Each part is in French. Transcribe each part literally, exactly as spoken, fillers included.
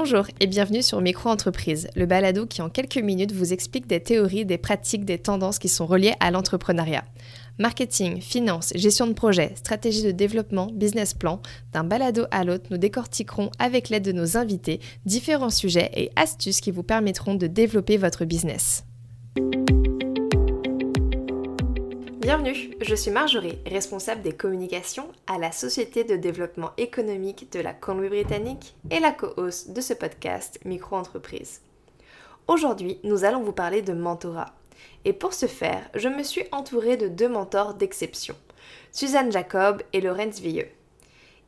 Bonjour et bienvenue sur Microentreprise, le balado qui en quelques minutes vous explique des théories, des pratiques, des tendances qui sont reliées à l'entrepreneuriat. Marketing, finance, gestion de projet, stratégie de développement, business plan, d'un balado à l'autre, nous décortiquerons avec l'aide de nos invités différents sujets et astuces qui vous permettront de développer votre business. Bienvenue, je suis Marjorie, responsable des communications à la Société de Développement Économique de la Colombie-Britannique et la co-host de ce podcast Microentreprise. Aujourd'hui, nous allons vous parler de mentorat. Et pour ce faire, je me suis entourée de deux mentors d'exception, Suzanne Jacob et Laurence Veilleux.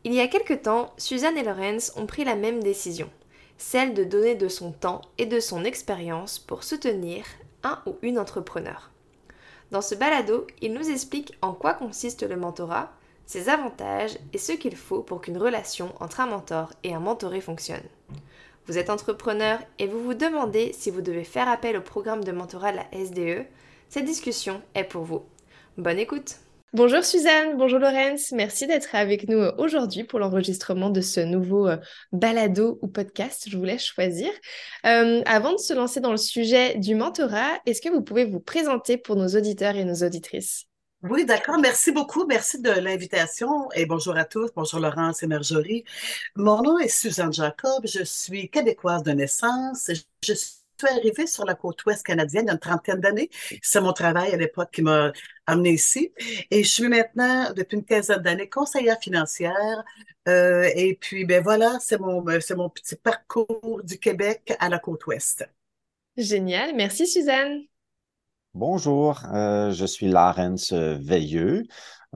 Il y a quelque temps, Suzanne et Laurence ont pris la même décision, celle de donner de son temps et de son expérience pour soutenir un ou une entrepreneur. Dans ce balado, il nous explique en quoi consiste le mentorat, ses avantages et ce qu'il faut pour qu'une relation entre un mentor et un mentoré fonctionne. Vous êtes entrepreneur et vous vous demandez si vous devez faire appel au programme de mentorat de la S D E, cette discussion est pour vous. Bonne écoute! Bonjour Suzanne, bonjour Laurence, merci d'être avec nous aujourd'hui pour l'enregistrement de ce nouveau balado ou podcast, je vous laisse choisir. Euh, avant de se lancer dans le sujet du mentorat, est-ce que vous pouvez vous présenter pour nos auditeurs et nos auditrices? Oui, d'accord. Merci beaucoup. Merci de l'invitation et bonjour à tous. Bonjour Laurence et Marjorie. Mon nom est Suzanne Jacob, je suis québécoise de naissance. Je suis Je suis arrivée sur la côte ouest canadienne il y a une trentaine d'années. C'est mon travail à l'époque qui m'a amenée ici. Et je suis maintenant, depuis une quinzaine d'années, conseillère financière. Euh, et puis, ben voilà, c'est mon, c'est mon petit parcours du Québec à la côte ouest. Génial. Merci, Suzanne. Bonjour, euh, je suis Laurence Veilleux.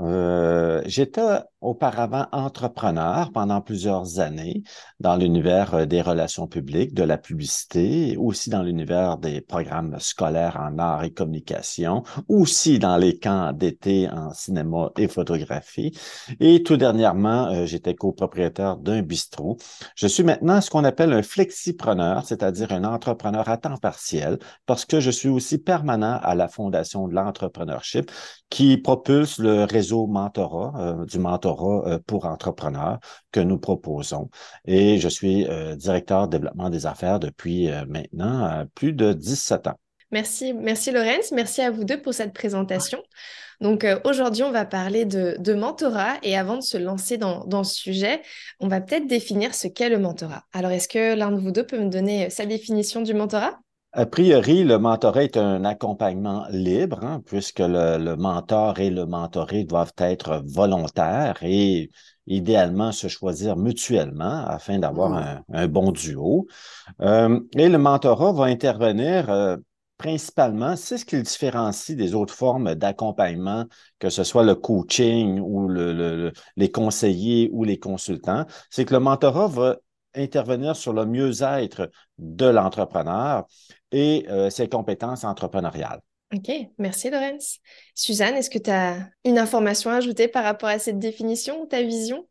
Euh, j'étais auparavant entrepreneur pendant plusieurs années dans l'univers des relations publiques, de la publicité, et aussi dans l'univers des programmes scolaires en arts et communication, aussi dans les camps d'été en cinéma et photographie. Et tout dernièrement, euh, j'étais copropriétaire d'un bistrot. Je suis maintenant ce qu'on appelle un flexipreneur, c'est-à-dire un entrepreneur à temps partiel, parce que je suis aussi permanent à la Fondation de l'entrepreneurship qui propulse le réseau Réseau mentorat, euh, du mentorat euh, pour entrepreneurs que nous proposons. Et je suis euh, directeur développement des affaires depuis euh, maintenant euh, plus de dix-sept ans. Merci, merci Laurence, merci à vous deux pour cette présentation. Donc euh, aujourd'hui, on va parler de, de mentorat et avant de se lancer dans, dans ce sujet, on va peut-être définir ce qu'est le mentorat. Alors, est-ce que l'un de vous deux peut me donner sa définition du mentorat ? A priori, le mentorat est un accompagnement libre, hein, puisque le, le mentor et le mentoré doivent être volontaires et idéalement se choisir mutuellement afin d'avoir un, un bon duo. Euh, et le mentorat va intervenir euh, principalement, c'est ce qui le différencie des autres formes d'accompagnement, que ce soit le coaching ou le, le, les conseillers ou les consultants, c'est que le mentorat va intervenir sur le mieux-être de l'entrepreneur et euh, ses compétences entrepreneuriales. OK, merci Laurence. Suzanne, est-ce que tu as une information à ajouter par rapport à cette définition ou ta vision?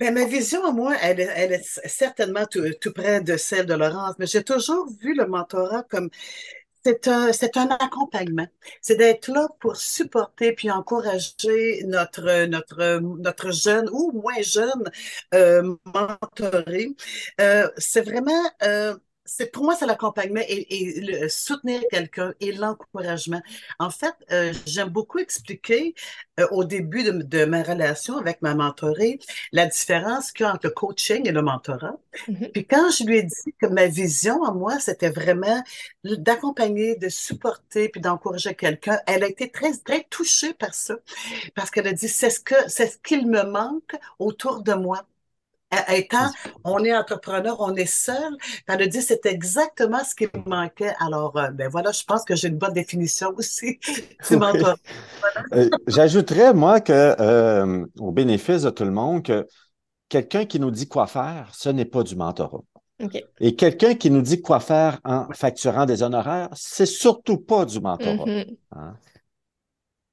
Bien, ma vision, à moi, elle, elle est certainement tout, tout près de celle de Laurence, mais j'ai toujours vu le mentorat comme... C'est un, c'est un accompagnement. C'est d'être là pour supporter puis encourager notre notre notre jeune ou moins jeune euh, mentoré. Euh, c'est vraiment euh, c'est pour moi c'est l'accompagnement et, et le, soutenir quelqu'un et l'encouragement. En fait, euh, j'aime beaucoup expliquer euh, au début de, de ma relation avec ma mentorée la différence qu'il y a entre le coaching et le mentorat. Mm-hmm. Puis quand je lui ai dit que ma vision à moi c'était vraiment d'accompagner, de supporter puis d'encourager quelqu'un, elle a été très très touchée par ça parce qu'elle a dit c'est ce que c'est ce qu'il me manque autour de moi. Étant, on est entrepreneur, on est seul. Elle a dit, c'est exactement ce qui me manquait. Alors, euh, ben voilà, je pense que j'ai une bonne définition aussi du mentorat. euh, J'ajouterais, moi, que euh, au bénéfice de tout le monde, que quelqu'un qui nous dit quoi faire, ce n'est pas du mentorat. Okay. Et quelqu'un qui nous dit quoi faire en facturant des honoraires, c'est surtout pas du mentorat. Mm-hmm. Hein?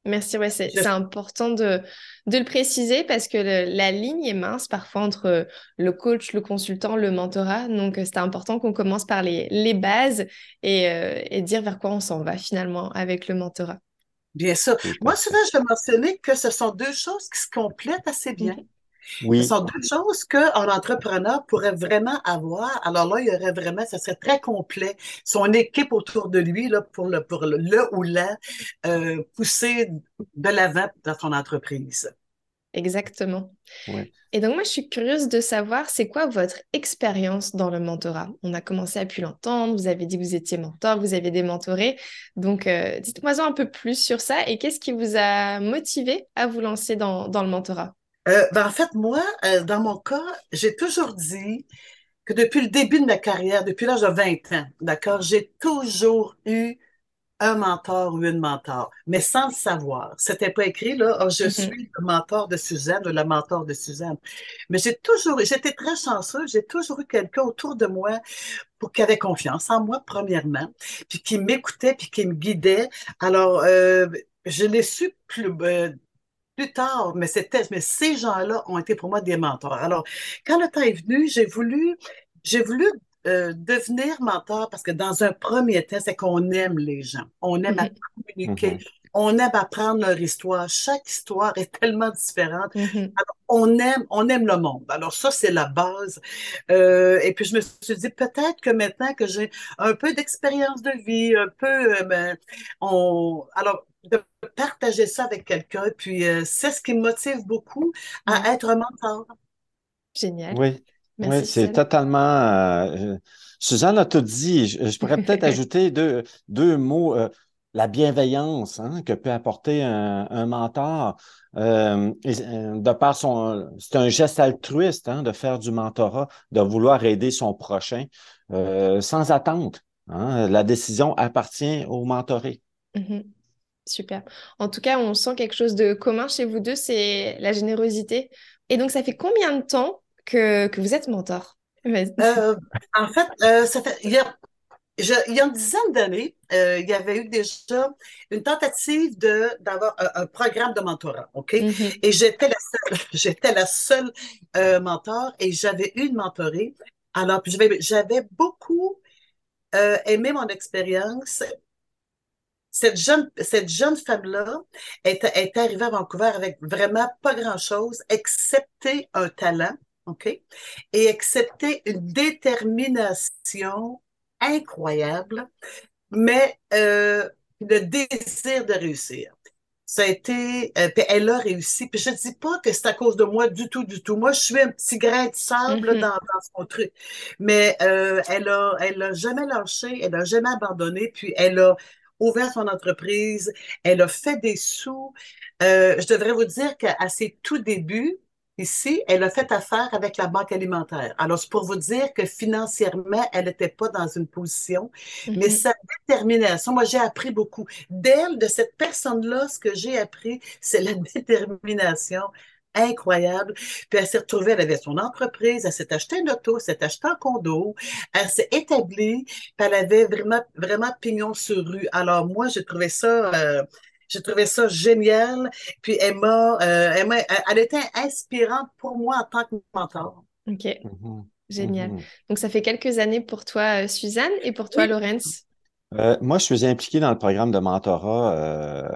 Merci, ouais, c'est, c'est important de, de le préciser parce que le, la ligne est mince parfois entre le coach, le consultant, le mentorat. Donc, c'est important qu'on commence par les, les bases et, euh, et dire vers quoi on s'en va finalement avec le mentorat. Bien sûr. Moi, souvent, je vais mentionner que ce sont deux choses qui se complètent assez bien. Mm-hmm. Oui. Ce sont deux choses qu'un entrepreneur pourrait vraiment avoir. Alors là, il y aurait vraiment, ça serait très complet. Son équipe autour de lui là, pour, le, pour le, le ou la euh, pousser de l'avant dans son entreprise. Exactement. Ouais. Et donc moi, je suis curieuse de savoir, c'est quoi votre expérience dans le mentorat? On a commencé à pu l'entendre, vous avez dit que vous étiez mentor, vous avez des mentorés. Donc euh, dites-moi un peu plus sur ça et qu'est-ce qui vous a motivé à vous lancer dans, dans le mentorat? Euh, ben en fait, moi, euh, dans mon cas, j'ai toujours dit que depuis le début de ma carrière, depuis l'âge de vingt ans, d'accord, j'ai toujours eu un mentor ou une mentor, mais sans le savoir. C'était pas écrit, là, oh, je mm-hmm. suis le mentor de Suzanne ou le mentor de Suzanne. Mais j'ai toujours, j'étais très chanceuse, j'ai toujours eu quelqu'un autour de moi pour qui avait confiance en moi, premièrement, puis qui m'écoutait, puis qui me guidait. Alors, euh, je l'ai su plus... Euh, plus tard, mais, c'était, mais ces gens-là ont été pour moi des mentors. Alors, quand le temps est venu, j'ai voulu, j'ai voulu euh, devenir mentor parce que dans un premier temps, c'est qu'on aime les gens. On aime mm-hmm. à communiquer. Mm-hmm. On aime apprendre leur histoire. Chaque histoire est tellement différente. Mm-hmm. Alors, on aime, on aime le monde. Alors, ça, c'est la base. Euh, et puis, je me suis dit, peut-être que maintenant que j'ai un peu d'expérience de vie, un peu... Euh, ben, on, alors, de partager ça avec quelqu'un, puis euh, c'est ce qui me motive beaucoup à être un mentor. Génial. Oui, Merci oui c'est totalement... Euh, Suzanne a tout dit. Je, je pourrais peut-être ajouter deux, deux mots. Euh, la bienveillance hein, que peut apporter un, un mentor. Euh, et, de par son... C'est un geste altruiste hein, de faire du mentorat, de vouloir aider son prochain euh, sans attente. Hein. La décision appartient au mentoré. Mm-hmm. Super. En tout cas, on sent quelque chose de commun chez vous deux, c'est la générosité. Et donc, ça fait combien de temps que, que vous êtes mentor? Euh, en fait, euh, ça fait il, y a, je, il y a une dizaine d'années, euh, il y avait eu déjà une tentative de, d'avoir un, un programme de mentorat, OK? Mm-hmm. Et j'étais la seule, j'étais la seule euh, mentor et j'avais une mentorée. Alors, j'avais, j'avais beaucoup euh, aimé mon expérience. Cette jeune, cette jeune femme-là est, est arrivée à Vancouver avec vraiment pas grand-chose, excepté un talent, OK? Et excepté une détermination incroyable, mais euh, le désir de réussir. Ça a été, euh, puis elle a réussi. Puis je ne dis pas que c'est à cause de moi du tout, du tout. Moi, je suis un petit grain de sable mm-hmm. dans, dans son truc. Mais euh, elle a, elle a jamais lâché, elle a jamais abandonné, puis elle a ouvert son entreprise, elle a fait des sous. Euh, je devrais vous dire qu'à ses tout débuts, ici, elle a fait affaire avec la banque alimentaire. Alors, c'est pour vous dire que financièrement, elle n'était pas dans une position, mm-hmm. mais sa détermination, moi, j'ai appris beaucoup. D'elle, de cette personne-là, ce que j'ai appris, c'est la détermination incroyable. Puis elle s'est retrouvée, elle avait son entreprise, elle s'est acheté une auto, elle s'est acheté un condo, elle s'est établie, puis elle avait vraiment, vraiment pignon sur rue. Alors moi, j'ai trouvé ça, euh, j'ai trouvé ça génial. Puis Emma, euh, Emma, elle était inspirante pour moi en tant que mentor. OK, mm-hmm. génial. Mm-hmm. Donc ça fait quelques années pour toi, Suzanne, et pour toi, oui. Laurence? Euh, moi, je suis impliqué dans le programme de mentorat euh,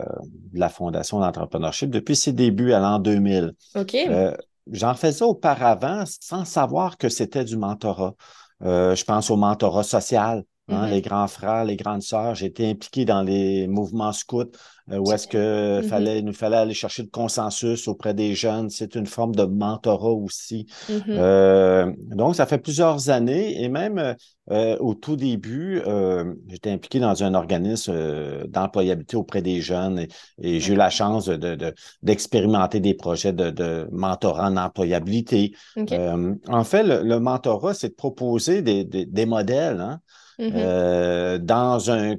de la Fondation de l'entrepreneurship depuis ses débuts à l'an deux mille. OK. Euh, j'en faisais auparavant sans savoir que c'était du mentorat. Euh, je pense au mentorat social, hein, mm-hmm. les grands frères, les grandes sœurs. J'ai été impliqué dans les mouvements scouts euh, où est-ce qu'il mm-hmm. fallait, nous fallait aller chercher le consensus auprès des jeunes. C'est une forme de mentorat aussi. Mm-hmm. Euh, donc, ça fait plusieurs années et même... Euh, au tout début, euh, j'étais impliqué dans un organisme euh, d'employabilité auprès des jeunes et, et j'ai eu la chance de, de, d'expérimenter des projets de, de mentorat en employabilité. Okay. Euh, en fait, le, le mentorat, c'est de proposer des, des, des modèles hein, mm-hmm. euh, dans un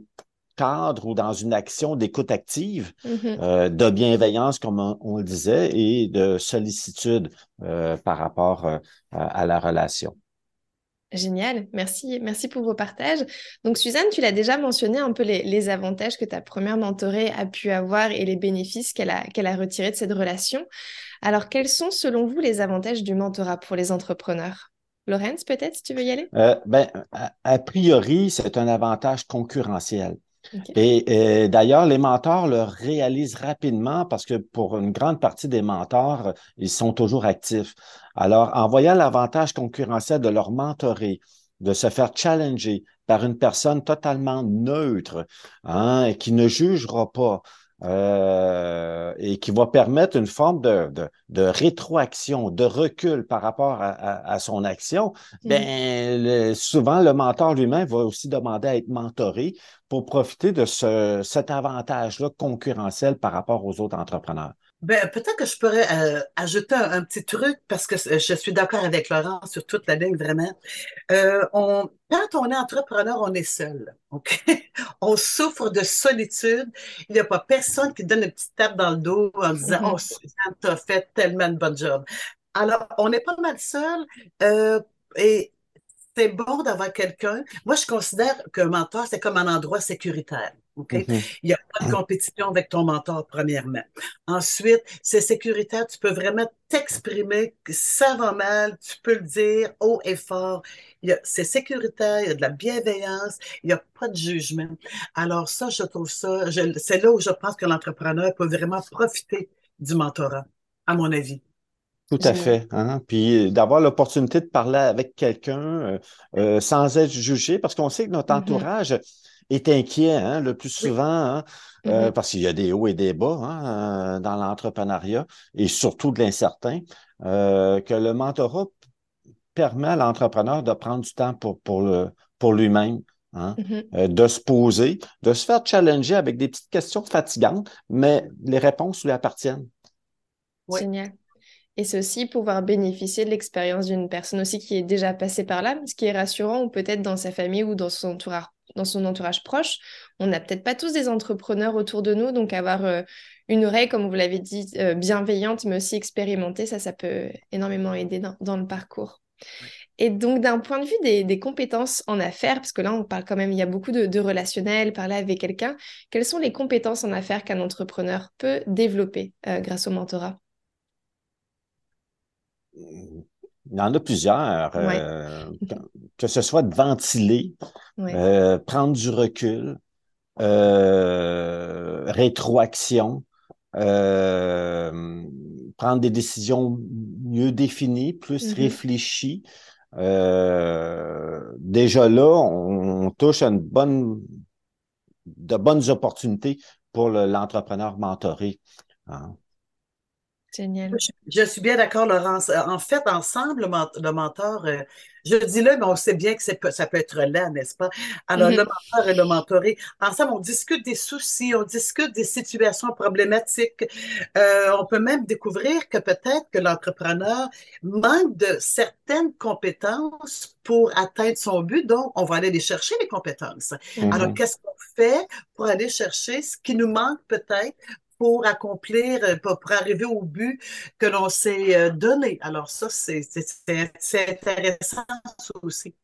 cadre ou dans une action d'écoute active, mm-hmm. euh, de bienveillance, comme on, on le disait, et de sollicitude euh, par rapport euh, à, à la relation. Génial, merci, merci pour vos partages. Donc Suzanne, tu l'as déjà mentionné un peu les, les avantages que ta première mentorée a pu avoir et les bénéfices qu'elle a, qu'elle a retirés de cette relation. Alors quels sont selon vous les avantages du mentorat pour les entrepreneurs? Laurence, peut-être si tu veux y aller? Euh, ben, a, a priori, c'est un avantage concurrentiel. Okay. Et, et d'ailleurs, les mentors le réalisent rapidement parce que pour une grande partie des mentors, ils sont toujours actifs. Alors, en voyant l'avantage concurrentiel de leur mentoré, de se faire challenger par une personne totalement neutre, hein, et qui ne jugera pas, euh, et qui va permettre une forme de, de, de rétroaction, de recul par rapport à, à, à son action, mmh. ben, le, souvent le mentor lui-même va aussi demander à être mentoré pour profiter de ce, cet avantage-là concurrentiel par rapport aux autres entrepreneurs. Ben, peut-être que je pourrais euh, ajouter un, un petit truc, parce que je suis d'accord avec Laurent sur toute la ligne, vraiment. Euh, on, quand on est entrepreneur, on est seul. Okay? On souffre de solitude. Il n'y a pas personne qui donne une petite tape dans le dos en disant « Oh, Suzanne, t'as fait tellement de bon job. » Alors, on est pas mal seul euh, et c'est bon d'avoir quelqu'un. Moi, je considère qu'un mentor, c'est comme un endroit sécuritaire. Okay? Mm-hmm. Il n'y a pas de compétition avec ton mentor, premièrement. Ensuite, c'est sécuritaire, tu peux vraiment t'exprimer, ça va mal, tu peux le dire haut et fort. Il y a, c'est sécuritaire, il y a de la bienveillance, il n'y a pas de jugement. Alors ça, je trouve ça, je, c'est là où je pense que l'entrepreneur peut vraiment profiter du mentorat, à mon avis. Tout à fait. Hein? Puis d'avoir l'opportunité de parler avec quelqu'un euh, sans être jugé, parce qu'on sait que notre entourage mm-hmm. est inquiet hein, le plus souvent, hein, mm-hmm. euh, parce qu'il y a des hauts et des bas hein, dans l'entrepreneuriat et surtout de l'incertain, euh, que le mentorat permet à l'entrepreneur de prendre du temps pour, pour, le, pour lui-même. Hein? Mm-hmm. euh, de se poser, de se faire challenger avec des petites questions fatigantes, mais les réponses lui appartiennent. Oui. Génial. Et c'est aussi pouvoir bénéficier de l'expérience d'une personne aussi qui est déjà passée par là, ce qui est rassurant, ou peut-être dans sa famille ou dans son entourage, dans son entourage proche. On n'a peut-être pas tous des entrepreneurs autour de nous, donc avoir euh, une oreille, comme vous l'avez dit, euh, bienveillante, mais aussi expérimentée, ça, ça peut énormément aider dans, dans le parcours. Et donc, d'un point de vue des, des compétences en affaires, parce que là, on parle quand même, il y a beaucoup de, de relationnel, parler avec quelqu'un, quelles sont les compétences en affaires qu'un entrepreneur peut développer euh, grâce au mentorat? Il y en a plusieurs, ouais. euh, que, que ce soit de ventiler, ouais. euh, prendre du recul, euh, rétroaction, euh, prendre des décisions mieux définies, plus mm-hmm. réfléchies. Euh, déjà là, on, on touche à une bonne, de bonnes opportunités pour le, l'entrepreneur mentoré. Hein. Génial. Je, je suis bien d'accord, Laurence. En fait, ensemble, le, ment- le mentor, euh, je dis là, mais on sait bien que c'est, ça peut être là, n'est-ce pas? Alors, mm-hmm. le mentor et le mentoré, ensemble, on discute des soucis, on discute des situations problématiques. Euh, on peut même découvrir que peut-être que l'entrepreneur manque de certaines compétences pour atteindre son but, donc on va aller les chercher, les compétences. Mm-hmm. Alors, qu'est-ce qu'on fait pour aller chercher ce qui nous manque peut-être pour accomplir, pour, pour arriver au but que l'on s'est donné. Alors ça, c'est, c'est, c'est intéressant ça aussi.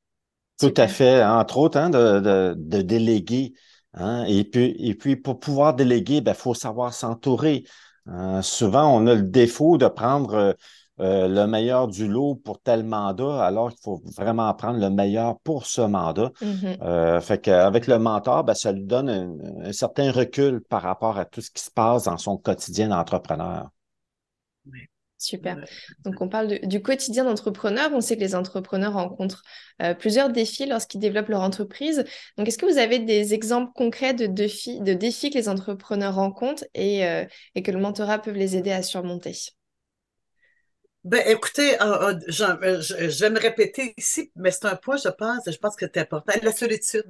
Tout à fait, entre autres, hein, de, de, de déléguer. Hein, et, puis, et puis, pour pouvoir déléguer, il ben, faut savoir s'entourer. Hein, souvent, on a le défaut de prendre euh, le meilleur du lot pour tel mandat, alors qu'il faut vraiment prendre le meilleur pour ce mandat. Mm-hmm. Euh, fait qu'avec le mentor, ben, ça lui donne un, un certain recul par rapport à tout ce qui se passe dans son quotidien d'entrepreneur. Oui. Super. Donc, on parle de, du quotidien d'entrepreneur. On sait que les entrepreneurs rencontrent euh, plusieurs défis lorsqu'ils développent leur entreprise. Donc, est-ce que vous avez des exemples concrets de défis, de défis que les entrepreneurs rencontrent et, euh, et que le mentorat peut les aider à surmonter? Ben, écoutez, euh, euh, je, euh, je, je vais me répéter ici, mais c'est un point, je pense, je pense que c'est important. La solitude.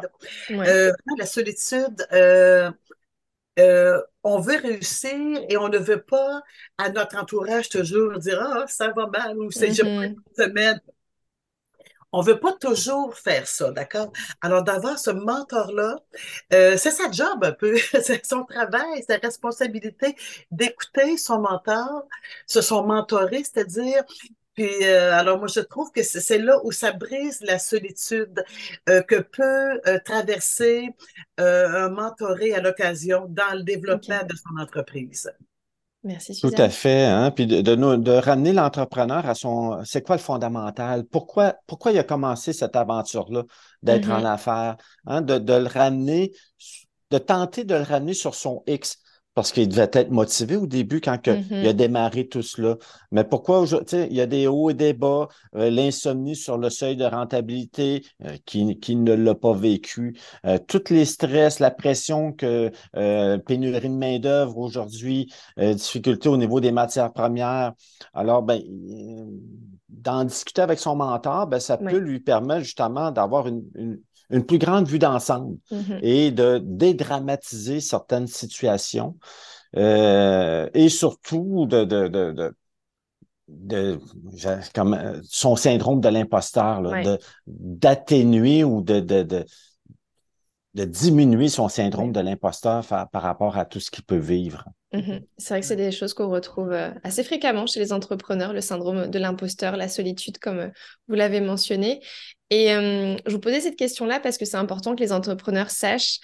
Ouais. Euh, la solitude, euh, euh, on veut réussir et on ne veut pas à notre entourage toujours dire « Ah, oh, ça va mal » ou « C'est j'ai pas une semaine ». On ne veut pas toujours faire ça, d'accord? Alors, d'avoir ce mentor-là, euh, c'est sa job un peu, c'est son travail, sa responsabilité d'écouter son mentor, se son mentoré, c'est-à-dire... Puis, euh, alors, moi, je trouve que c'est, c'est là où ça brise la solitude euh, que peut euh, traverser euh, un mentoré à l'occasion dans le développement okay. de son entreprise. Merci, Suzanne. Tout à fait. Hein? Puis de, de, de ramener l'entrepreneur à son... C'est quoi le fondamental? Pourquoi, pourquoi il a commencé cette aventure-là d'être mm-hmm. en affaires? Hein? De, de le ramener de tenter de le ramener sur son X, parce qu'il devait être motivé au début quand que, mm-hmm. il a démarré tout cela. Mais pourquoi, tu sais, il y a des hauts et des bas, euh, l'insomnie sur le seuil de rentabilité, euh, qui, qui ne l'a pas vécu, euh, tous les stress, la pression que euh, pénurie de main d'œuvre aujourd'hui, euh, difficulté au niveau des matières premières. Alors, ben euh, d'en discuter avec son mentor, ben ça oui. peut lui permettre justement d'avoir une, une une plus grande vue d'ensemble mm-hmm. et de dédramatiser certaines situations euh, et surtout de, de, de, de, de comme son syndrome de l'imposteur, là, ouais. de, d'atténuer ou de, de, de, de diminuer son syndrome ouais. de l'imposteur fa- par rapport à tout ce qu'il peut vivre. Mm-hmm. C'est vrai que c'est des choses qu'on retrouve assez fréquemment chez les entrepreneurs, le syndrome de l'imposteur, la solitude, comme vous l'avez mentionné. Et euh, je vous posais cette question-là parce que c'est important que les entrepreneurs sachent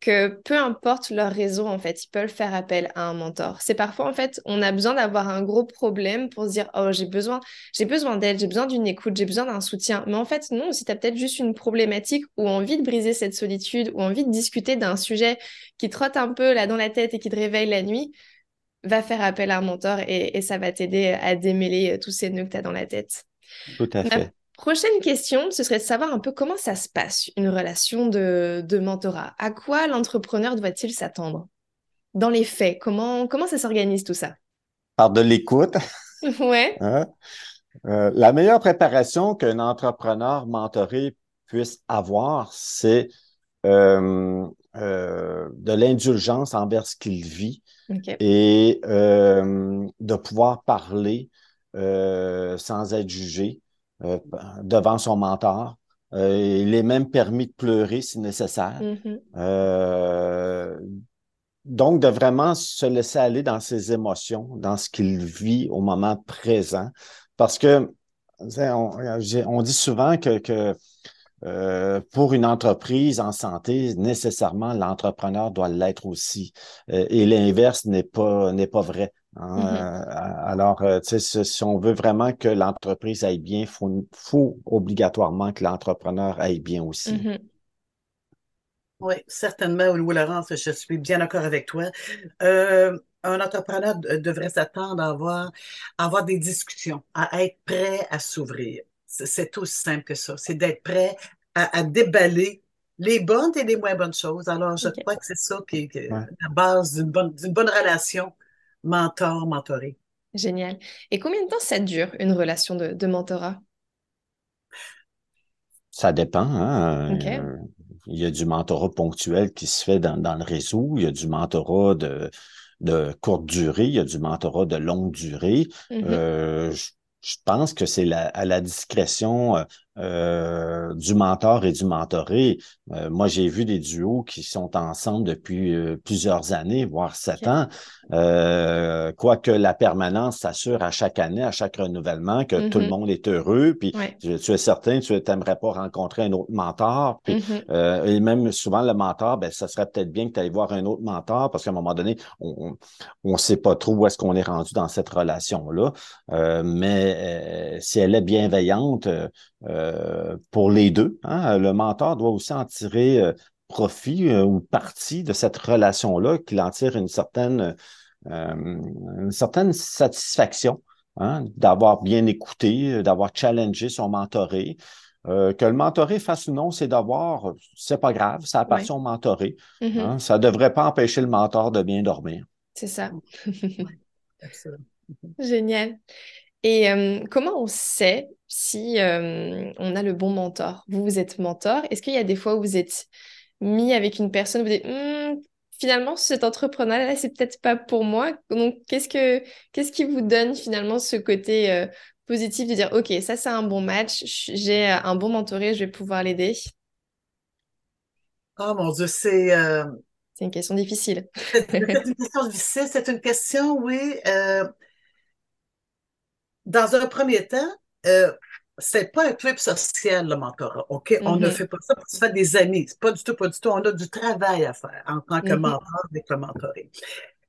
que peu importe leur réseau, en fait, ils peuvent faire appel à un mentor. C'est parfois, en fait, on a besoin d'avoir un gros problème pour se dire « Oh, j'ai besoin, j'ai besoin d'aide, j'ai besoin d'une écoute, j'ai besoin d'un soutien. » Mais en fait, non, si tu as peut-être juste une problématique ou envie de briser cette solitude ou envie de discuter d'un sujet qui trotte un peu là dans la tête et qui te réveille la nuit, va faire appel à un mentor et, et ça va t'aider à démêler tous ces nœuds que tu as dans la tête. Tout à fait. Ma... Prochaine question, ce serait de savoir un peu comment ça se passe, une relation de, de mentorat. À quoi l'entrepreneur doit-il s'attendre? Dans les faits, comment, comment ça s'organise tout ça? Par de l'écoute. Ouais. Hein? Euh, la meilleure préparation qu'un entrepreneur mentoré puisse avoir, c'est euh, euh, de l'indulgence envers ce qu'il vit okay. et euh, de pouvoir parler euh, sans être jugé. Euh, devant son mentor. Euh, il est même permis de pleurer si nécessaire. Mm-hmm. Euh, donc, de vraiment se laisser aller dans ses émotions, dans ce qu'il vit au moment présent. Parce que, on, on dit souvent que, que euh, pour une entreprise en santé, nécessairement, l'entrepreneur doit l'être aussi. Euh, et l'inverse n'est pas, n'est pas vrai. Mm-hmm. Euh, alors, euh, tu sais, si on veut vraiment que l'entreprise aille bien, il faut, faut obligatoirement que l'entrepreneur aille bien aussi. Mm-hmm. Oui, certainement, Laurence, je suis bien d'accord avec toi. Euh, un entrepreneur devrait s'attendre à avoir, à avoir des discussions, à être prêt à s'ouvrir. C'est, c'est aussi simple que ça. C'est d'être prêt à, à déballer les bonnes et les moins bonnes choses. Alors, je okay. crois que c'est ça qui est ouais. la base d'une bonne, d'une bonne relation. Mentor, mentoré. Génial. Et combien de temps ça dure, une relation de, de mentorat? Ça dépend. Hein? Okay. Euh, il y a du mentorat ponctuel qui se fait dans, dans le réseau. Il y a du mentorat de, de courte durée. Il y a du mentorat de longue durée. Mm-hmm. Euh, je, je pense que c'est la, à la discrétion euh, du mentor et du mentoré. Euh, moi, j'ai vu des duos qui sont ensemble depuis euh, plusieurs années, voire sept okay. ans. Euh, Quoique la permanence s'assure à chaque année, à chaque renouvellement, que mm-hmm. tout le monde est heureux. Puis ouais. tu, tu es certain, tu n'aimerais pas rencontrer un autre mentor. Puis, mm-hmm. euh, et même souvent, le mentor, ben, ça serait peut-être bien que tu ailles voir un autre mentor parce qu'à un moment donné, on ne sait pas trop où est-ce qu'on est rendu dans cette relation-là. Euh, mais euh, si elle est bienveillante, euh, Euh, pour les deux, hein, le mentor doit aussi en tirer euh, profit euh, ou partie de cette relation-là, qu'il en tire une certaine, euh, une certaine satisfaction hein, d'avoir bien écouté, d'avoir challengé son mentoré. Euh, que le mentoré fasse ou non, c'est d'avoir, c'est pas grave, ça appartient ouais. au mentoré. Mm-hmm. Hein, ça ne devrait pas empêcher le mentor de bien dormir. C'est ça. Absolument. Génial. Et euh, comment on sait si euh, on a le bon mentor? Vous, vous êtes mentor. Est-ce qu'il y a des fois où vous êtes mis avec une personne, vous dites hm, « Finalement, cet entrepreneur-là, c'est peut-être pas pour moi. » Donc, qu'est-ce, que, qu'est-ce qui vous donne finalement ce côté euh, positif de dire « Ok, ça, c'est un bon match. J'ai un bon mentoré, je vais pouvoir l'aider. » Oh mon Dieu, c'est... Euh... C'est une question difficile. c'est, c'est une question difficile. C'est une question, oui... Euh... Dans un premier temps, euh, c'est pas un club social, le mentorat, OK? Mm-hmm. On ne fait pas ça pour se faire des amis. C'est pas du tout, pas du tout. On a du travail à faire en tant que mm-hmm. mentor avec le mentoré.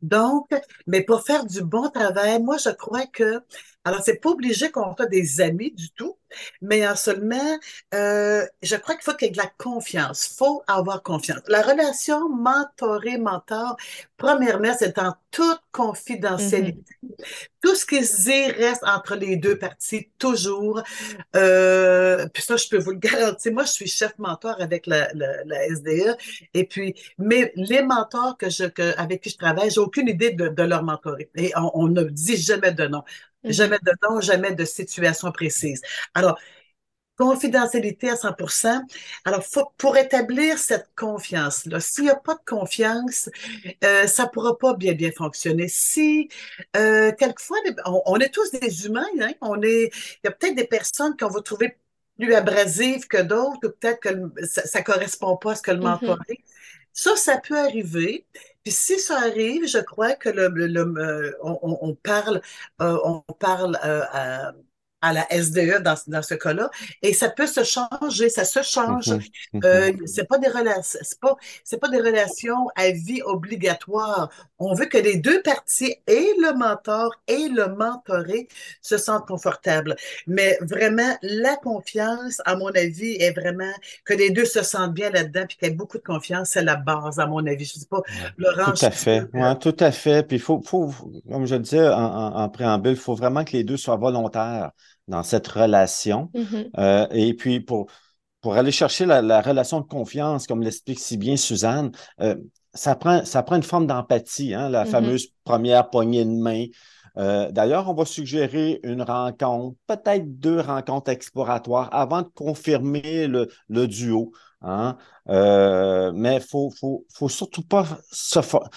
Donc, mais pour faire du bon travail, moi, je crois que Alors, c'est pas obligé qu'on soit des amis du tout, mais en seulement, euh, je crois qu'il faut qu'il y ait de la confiance. Il faut avoir confiance. La relation mentoré-mentor, premièrement, c'est en toute confidentialité. Mm-hmm. Tout ce qui se dit reste entre les deux parties, toujours. Euh, puis ça, je peux vous le garantir. Moi, je suis chef mentor avec la, la, la S D E. Et puis, mais les mentors que je, que, avec qui je travaille, j'ai aucune idée de, de leur mentoré. Et on, on ne dit jamais de nom. Mmh. Jamais de nom, jamais de situation précise. Alors, confidentialité à cent pour cent. Alors, faut, pour établir cette confiance-là, s'il n'y a pas de confiance, euh, ça ne pourra pas bien, bien fonctionner. Si, euh, quelquefois, on, on est tous des humains, hein, on est, il y a peut-être des personnes qu'on va trouver plus abrasives que d'autres, ou peut-être que le, ça ne correspond pas à ce que le mentor est. Mmh. Ça, ça peut arriver. Puis si ça arrive, je crois que le, le, le on, on parle, euh, on parle euh, à, à la S D E dans, dans ce cas-là, et ça peut se changer, ça se change. Mm-hmm. euh, c'est pas des relations, c'est pas, c'est pas des relations à vie obligatoire. On veut que les deux parties, et le mentor et le mentoré, se sentent confortables. Mais vraiment, la confiance, à mon avis, est vraiment que les deux se sentent bien là-dedans, puis qu'il y ait beaucoup de confiance, c'est la base, à mon avis. Je ne sais pas, Laurence. Tout à fait, ouais, tout à fait. Puis il faut, faut, comme je le disais en, en, en préambule, il faut vraiment que les deux soient volontaires dans cette relation. Mm-hmm. euh, et puis, pour, pour aller chercher la, la relation de confiance, comme l'explique si bien Suzanne, euh, ça prend, ça prend une forme d'empathie, hein, la mm-hmm. fameuse première poignée de main. Euh, d'ailleurs, on va suggérer une rencontre, peut-être deux rencontres exploratoires avant de confirmer le, le duo. Hein. Euh, mais il faut, faut, faut surtout pas se... Fa-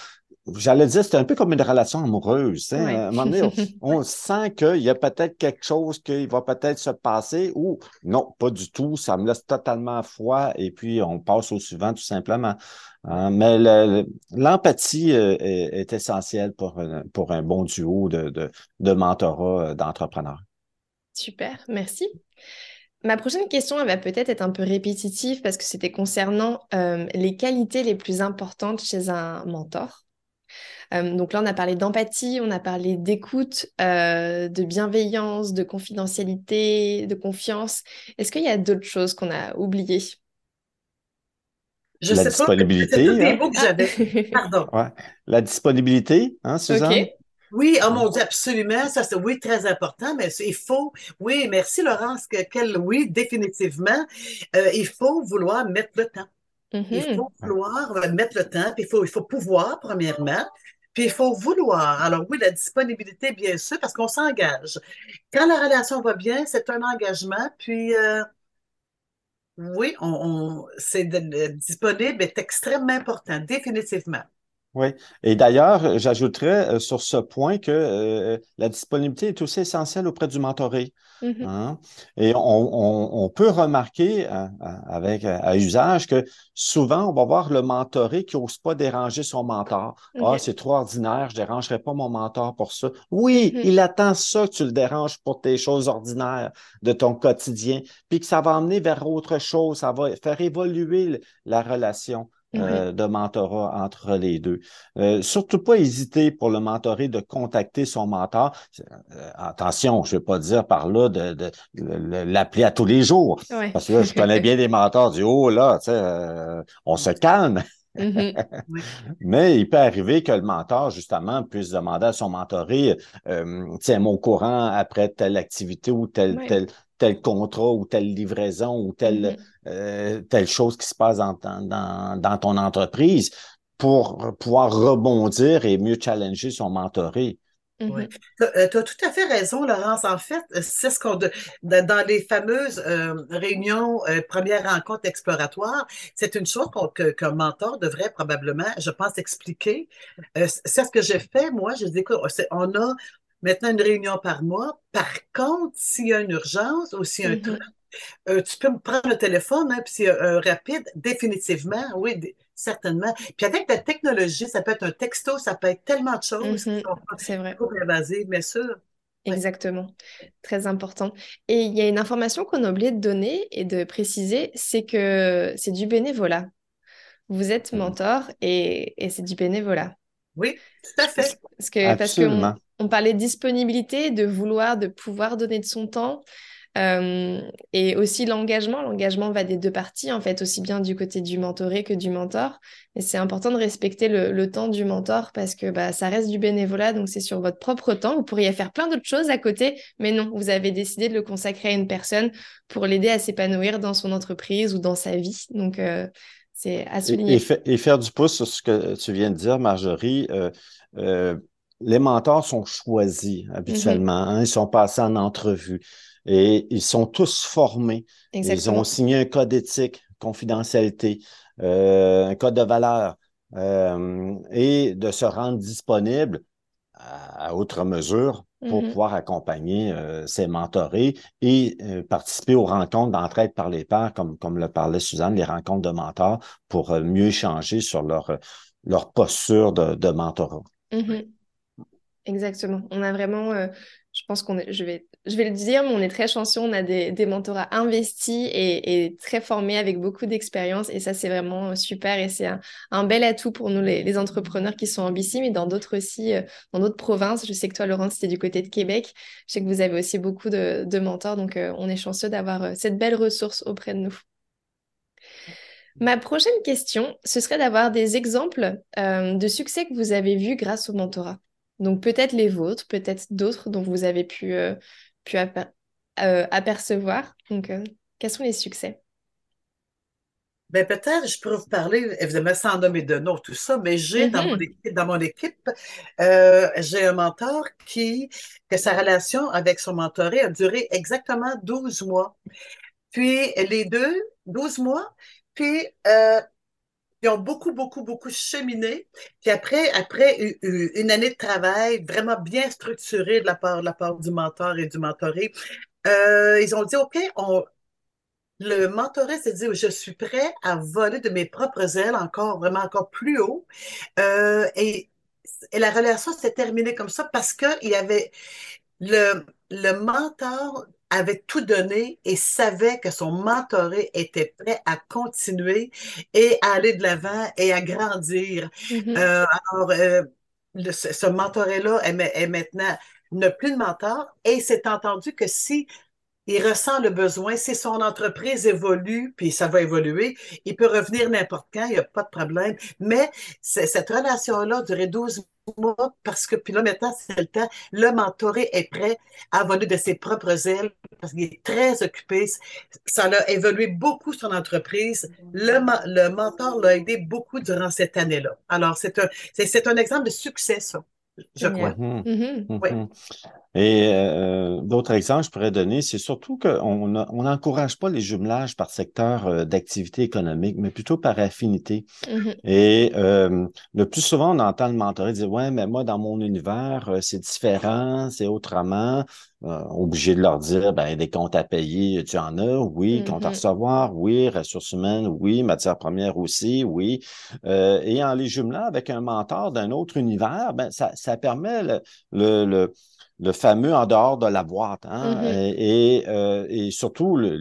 J'allais dire, c'est un peu comme une relation amoureuse. Hein? Oui. À un moment donné, on, on sent qu'il y a peut-être quelque chose qui va peut-être se passer ou non, pas du tout, ça me laisse totalement froid et puis on passe au suivant tout simplement. Hein? Mais le, l'empathie est, est essentielle pour, pour un bon duo de, de, de mentorat d'entrepreneurs. Super, merci. Ma prochaine question, elle va peut-être être un peu répétitive parce que c'était concernant euh, les qualités les plus importantes chez un mentor. Euh, donc là, on a parlé d'empathie, on a parlé d'écoute, euh, de bienveillance, de confidentialité, de confiance. Est-ce qu'il y a d'autres choses qu'on a oubliées? Je La sais disponibilité. Pas, c'est hein. mots que j'avais. Pardon. Ouais. La disponibilité, hein, Suzanne? Okay. Oui, oh mon Dieu, absolument, ça c'est oui, très important, mais il faut, oui, merci Laurence, que, quel, oui, définitivement, euh, il faut vouloir mettre le temps. Mm-hmm. Il faut vouloir mettre le temps, puis il faut, il faut pouvoir, premièrement, puis il faut vouloir. Alors oui, la disponibilité, bien sûr, parce qu'on s'engage. Quand la relation va bien, c'est un engagement, puis euh, oui, on, on, c'est de, le disponible est extrêmement important, définitivement. Oui, et d'ailleurs, j'ajouterais euh, sur ce point que euh, la disponibilité est aussi essentielle auprès du mentoré. Mm-hmm. Hein? Et on, on, on peut remarquer euh, avec, euh, à usage que souvent, on va voir le mentoré qui n'ose pas déranger son mentor. Mm-hmm. « Ah, c'est trop ordinaire, je ne dérangerai pas mon mentor pour ça. » Oui, mm-hmm. il attend ça que tu le déranges pour tes choses ordinaires de ton quotidien, puis que ça va emmener vers autre chose, ça va faire évoluer la relation. Euh, oui. de mentorat entre les deux. Euh, surtout pas hésiter pour le mentoré de contacter son mentor. Euh, attention, je ne veux pas dire par là de, de, de, de l'appeler à tous les jours. Oui. Parce que là, je connais bien des mentors du haut, là, tu sais, euh, on se calme. Mm-hmm. oui. Mais il peut arriver que le mentor, justement, puisse demander à son mentoré, euh, tiens-moi au courant après telle activité ou telle, oui. telle, tel contrat ou telle livraison ou telle, mmh. euh, telle chose qui se passe dans, dans, dans ton entreprise pour pouvoir rebondir et mieux challenger son mentoré. Mmh. Oui. Tu as tout à fait raison, Laurence. En fait, c'est ce qu'on... De, dans les fameuses euh, réunions, euh, premières rencontres exploratoires, c'est une chose qu'on, que, qu'un mentor devrait probablement, je pense, expliquer. Euh, c'est ce que j'ai fait, moi. Je dis écoute, on a... Maintenant, une réunion par mois. Par contre, s'il y a une urgence ou s'il y a mm-hmm. un truc, euh, tu peux me prendre le téléphone, hein, puis s'il y a un rapide, définitivement, oui, d- certainement. Puis avec la technologie, ça peut être un texto, ça peut être tellement de choses. Mm-hmm. C'est vrai. Pour évaser, bien sûr. Exactement. Très important. Et il y a une information qu'on a oublié de donner et de préciser, c'est que c'est du bénévolat. Vous êtes mentor et, et c'est du bénévolat. Oui, tout à fait. Parce que, Absolument. Parce que on... on parlait de disponibilité, de vouloir, de pouvoir donner de son temps. Euh, et aussi l'engagement. L'engagement va des deux parties, en fait, aussi bien du côté du mentoré que du mentor. Et c'est important de respecter le, le temps du mentor parce que bah, ça reste du bénévolat, donc c'est sur votre propre temps. Vous pourriez faire plein d'autres choses à côté, mais non, vous avez décidé de le consacrer à une personne pour l'aider à s'épanouir dans son entreprise ou dans sa vie. Donc, euh, c'est à souligner. Et, et, fa- et faire du pouce sur ce que tu viens de dire, Marjorie, euh, euh, les mentors sont choisis habituellement. Mm-hmm. Hein, ils sont passés en entrevue. Et ils sont tous formés. Exactement. Ils ont signé un code d'éthique, confidentialité, euh, un code de valeur euh, et de se rendre disponible à, à outre mesure pour mm-hmm. pouvoir accompagner euh, ses mentorés et euh, participer aux rencontres d'entraide par les pairs, comme, comme le parlait Suzanne, les rencontres de mentors pour euh, mieux échanger sur leur, leur posture de, de mentorat. Mm-hmm. Exactement. On a vraiment... Euh... Je pense qu'on est, je vais, je vais le dire, mais on est très chanceux, on a des, des mentorats investis et, et très formés avec beaucoup d'expérience et ça c'est vraiment super et c'est un, un bel atout pour nous les, les entrepreneurs qui sont ambitieux, mais dans d'autres aussi, dans d'autres provinces. Je sais que toi Laurence, c'était du côté de Québec, je sais que vous avez aussi beaucoup de, de mentors, donc euh, on est chanceux d'avoir cette belle ressource auprès de nous. Ma prochaine question, ce serait d'avoir des exemples euh, de succès que vous avez vus grâce au mentorat. Donc, peut-être les vôtres, peut-être d'autres dont vous avez pu, euh, pu aper- euh, apercevoir. Donc, euh, quels sont les succès? Bien, peut-être, je pourrais vous parler, évidemment, sans nommer de nom, tout ça, mais j'ai mm-hmm. dans mon équipe, dans mon équipe euh, j'ai un mentor qui, que sa relation avec son mentoré a duré exactement douze mois. Puis, les deux, douze mois, puis... Euh, Ils ont beaucoup, beaucoup, beaucoup cheminé. Puis après, après une année de travail vraiment bien structurée de la part, de la part du mentor et du mentoré, euh, ils ont dit, OK, on... le mentoré s'est dit, je suis prêt à voler de mes propres ailes encore, vraiment encore plus haut. Euh, et, et la relation s'est terminée comme ça parce que il y avait le, le mentor... avait tout donné et savait que son mentoré était prêt à continuer et à aller de l'avant et à grandir. Mm-hmm. Euh, alors, euh, le, ce, ce mentoré-là est, est maintenant, n'a plus de mentor et s'est entendu que si il ressent le besoin, si son entreprise évolue, puis ça va évoluer, il peut revenir n'importe quand, il n'y a pas de problème. Mais cette relation-là durait douze mois parce que, puis là maintenant, c'est le temps, le mentoré est prêt à voler de ses propres ailes parce qu'il est très occupé. Ça a évolué beaucoup son entreprise. Le, le mentor l'a aidé beaucoup durant cette année-là. Alors, c'est un, c'est, c'est un exemple de succès, ça. Je crois. Mm-hmm. Mm-hmm. Oui. Et euh, d'autres exemples que je pourrais donner, c'est surtout qu'on on n'encourage pas les jumelages par secteur d'activité économique, mais plutôt par affinité. Mm-hmm. Et euh, le plus souvent, on entend le mentoré dire « Ouais, mais moi, dans mon univers, c'est différent, c'est autrement. » Euh, obligé de leur dire, ben, des comptes à payer, tu en as, oui, comptes mm-hmm. à recevoir, oui, ressources humaines, oui, matières premières aussi, oui. Euh, et en les jumelant avec un mentor d'un autre univers, ben, ça, ça permet le, le, le, le fameux en dehors de la boîte, hein, mm-hmm. et, et, euh, et surtout le,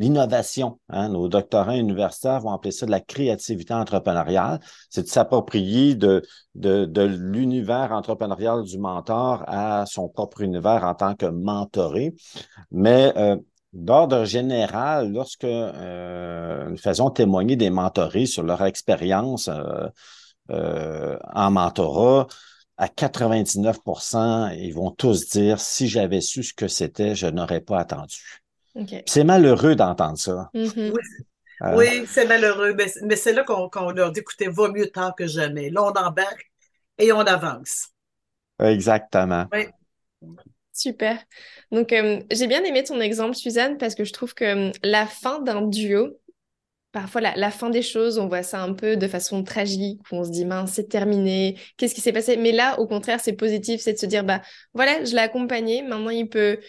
l'innovation, hein. Nos doctorants universitaires vont appeler ça de la créativité entrepreneuriale. C'est de s'approprier de, de, de l'univers entrepreneurial du mentor à son propre univers en tant que mentoré. Mais euh, d'ordre général, lorsque euh, nous faisons témoigner des mentorés sur leur expérience euh, euh, en mentorat, à quatre-vingt-dix-neuf pour cent, ils vont tous dire « si j'avais su ce que c'était, je n'aurais pas attendu ». Okay. C'est malheureux d'entendre ça. Mm-hmm. Oui. Euh... oui, c'est malheureux, mais, mais c'est là qu'on, qu'on leur dit, écoutez, vaut mieux tard que jamais. Là, on embarque et on avance. Exactement. Oui. Super. Donc, euh, j'ai bien aimé ton exemple, Suzanne, parce que je trouve que euh, la fin d'un duo, parfois la, la fin des choses, on voit ça un peu de façon tragique, où on se dit, mince, c'est terminé, qu'est-ce qui s'est passé? Mais là, au contraire, c'est positif, c'est de se dire, bah voilà, je l'ai accompagné, maintenant il peut...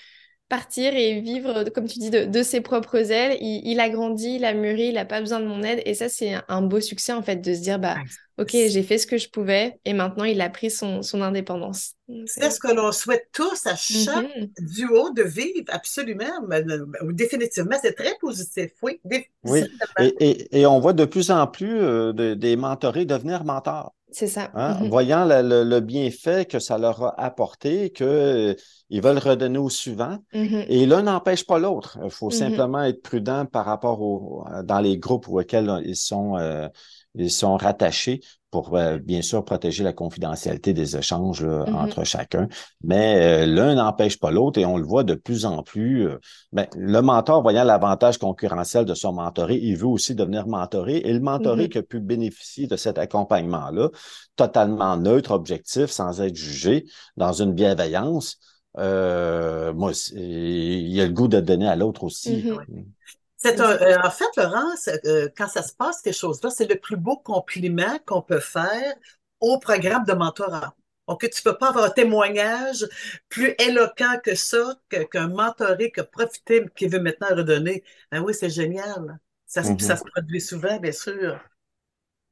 partir et vivre, comme tu dis, de, de ses propres ailes. Il, il a grandi, il a mûri, il n'a pas besoin de mon aide. Et ça, c'est un beau succès, en fait, de se dire, bah, OK, j'ai fait ce que je pouvais et maintenant, il a pris son, son indépendance. C'est... c'est ce que l'on souhaite tous à chaque mm-hmm. duo de vivre, absolument, mais, mais, définitivement. C'est très positif, oui. Oui, et, et, et on voit de plus en plus euh, de, des mentorés devenir mentors. C'est ça. Hein? Mm-hmm. Voyant le, le, le bienfait que ça leur a apporté, qu'ils euh, veulent redonner au suivant. Mm-hmm. Et l'un n'empêche pas l'autre. Il faut mm-hmm. simplement être prudent par rapport au, dans les groupes auxquels ils sont, euh, ils sont rattachés pour, euh, bien sûr, protéger la confidentialité des échanges là, mm-hmm. entre chacun. Mais euh, l'un n'empêche pas l'autre et on le voit de plus en plus. Euh, ben, le mentor, voyant l'avantage concurrentiel de son mentoré, il veut aussi devenir mentoré. Et le mentoré mm-hmm. qui a pu bénéficier de cet accompagnement-là, totalement neutre, objectif, sans être jugé, dans une bienveillance, euh, moi, il a le goût de donner à l'autre aussi. Mm-hmm. C'est un, euh, en fait, Laurence, euh, quand ça se passe, ces choses-là, c'est le plus beau compliment qu'on peut faire au programme de mentorat. Donc, tu peux pas avoir un témoignage plus éloquent que ça, que, qu'un mentoré qui a profité, qui veut maintenant redonner. Ben oui, c'est génial. Ça, mm-hmm. ça se produit souvent, bien sûr.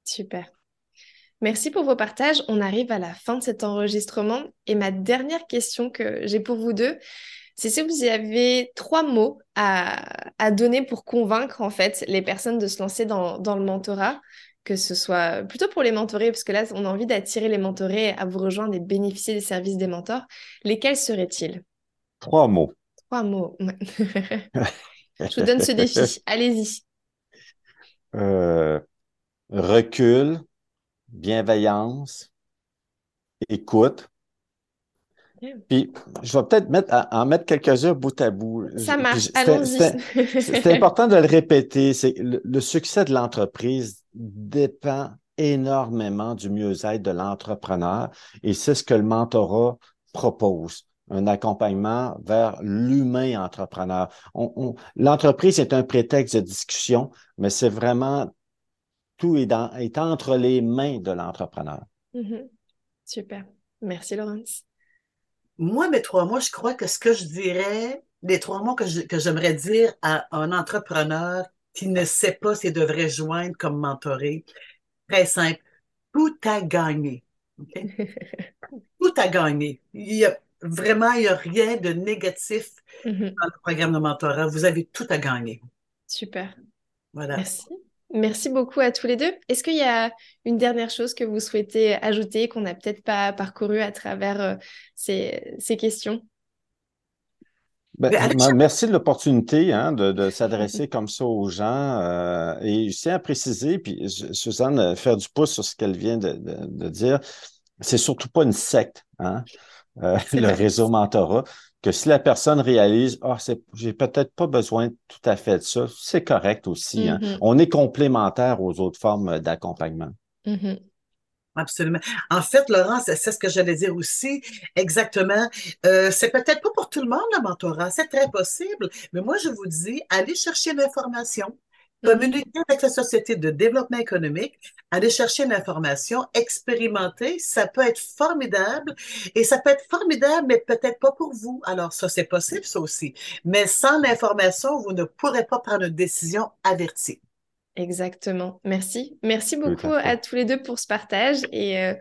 Super. Merci pour vos partages. On arrive à la fin de cet enregistrement. Et ma dernière question que j'ai pour vous deux, c'est si vous avez trois mots à, à donner pour convaincre en fait les personnes de se lancer dans, dans le mentorat, que ce soit plutôt pour les mentorés, parce que là, on a envie d'attirer les mentorés à vous rejoindre et bénéficier des services des mentors. Lesquels seraient-ils? Trois mots. Trois mots. Je vous donne ce défi. Allez-y. Euh, recul, bienveillance, écoute. Puis, je vais peut-être mettre, en mettre quelques-uns bout à bout. Ça marche, allons-y. C'est, c'est important de le répéter. C'est, le, le succès de l'entreprise dépend énormément du mieux-être de l'entrepreneur et c'est ce que le mentorat propose, un accompagnement vers l'humain entrepreneur. On, on, l'entreprise est un prétexte de discussion, mais c'est vraiment, tout est, dans, est entre les mains de l'entrepreneur. Mm-hmm. Super. Merci, Laurence. Moi, mes trois mots, je crois que ce que je dirais, les trois mots que, je, que j'aimerais dire à un entrepreneur qui ne sait pas s'il devrait joindre comme mentoré, très simple, tout à gagner. Okay? Tout à gagner. Il y a, vraiment, il n'y a rien de négatif mm-hmm. dans le programme de mentorat. Vous avez tout à gagner. Super. Voilà. Merci. Merci beaucoup à tous les deux. Est-ce qu'il y a une dernière chose que vous souhaitez ajouter qu'on n'a peut-être pas parcouru à travers euh, ces, ces questions? Ben, merci de l'opportunité hein, de, de s'adresser comme ça aux gens. Euh, et je tiens à préciser, puis Suzanne, faire du pouce sur ce qu'elle vient de, de, de dire, c'est surtout pas une secte, hein, euh, le réseau mentorat. Que si la personne réalise « Ah, oh, j'ai peut-être pas besoin tout à fait de ça », c'est correct aussi. Mm-hmm. Hein? On est complémentaires aux autres formes d'accompagnement. Mm-hmm. Absolument. En fait, Laurence, c'est ce que j'allais dire aussi, exactement. Euh, c'est peut-être pas pour tout le monde, le mentorat, c'est très possible, mais moi, je vous dis, allez chercher l'information. Communiquer avec la Société de développement économique, aller chercher l'information, expérimenter, ça peut être formidable, et ça peut être formidable, mais peut-être pas pour vous. Alors ça, c'est possible, ça aussi. Mais sans l'information, vous ne pourrez pas prendre une décision avertie. Exactement. Merci. Merci beaucoup à tous les deux pour ce partage et euh,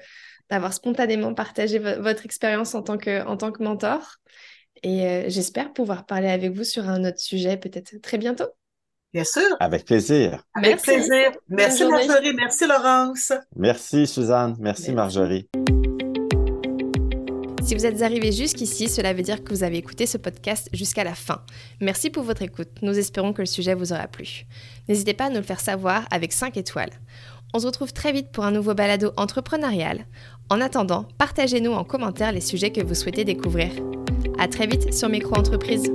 d'avoir spontanément partagé vo- votre expérience en tant que, en tant que mentor. Et euh, j'espère pouvoir parler avec vous sur un autre sujet peut-être très bientôt. Bien sûr. Avec plaisir. Avec Merci. plaisir. Merci Marjorie. Merci Laurence. Merci Suzanne. Merci, Merci Marjorie. Si vous êtes arrivé jusqu'ici, cela veut dire que vous avez écouté ce podcast jusqu'à la fin. Merci pour votre écoute. Nous espérons que le sujet vous aura plu. N'hésitez pas à nous le faire savoir avec cinq étoiles. On se retrouve très vite pour un nouveau balado entrepreneurial. En attendant, partagez-nous en commentaire les sujets que vous souhaitez découvrir. À très vite sur Microentreprise.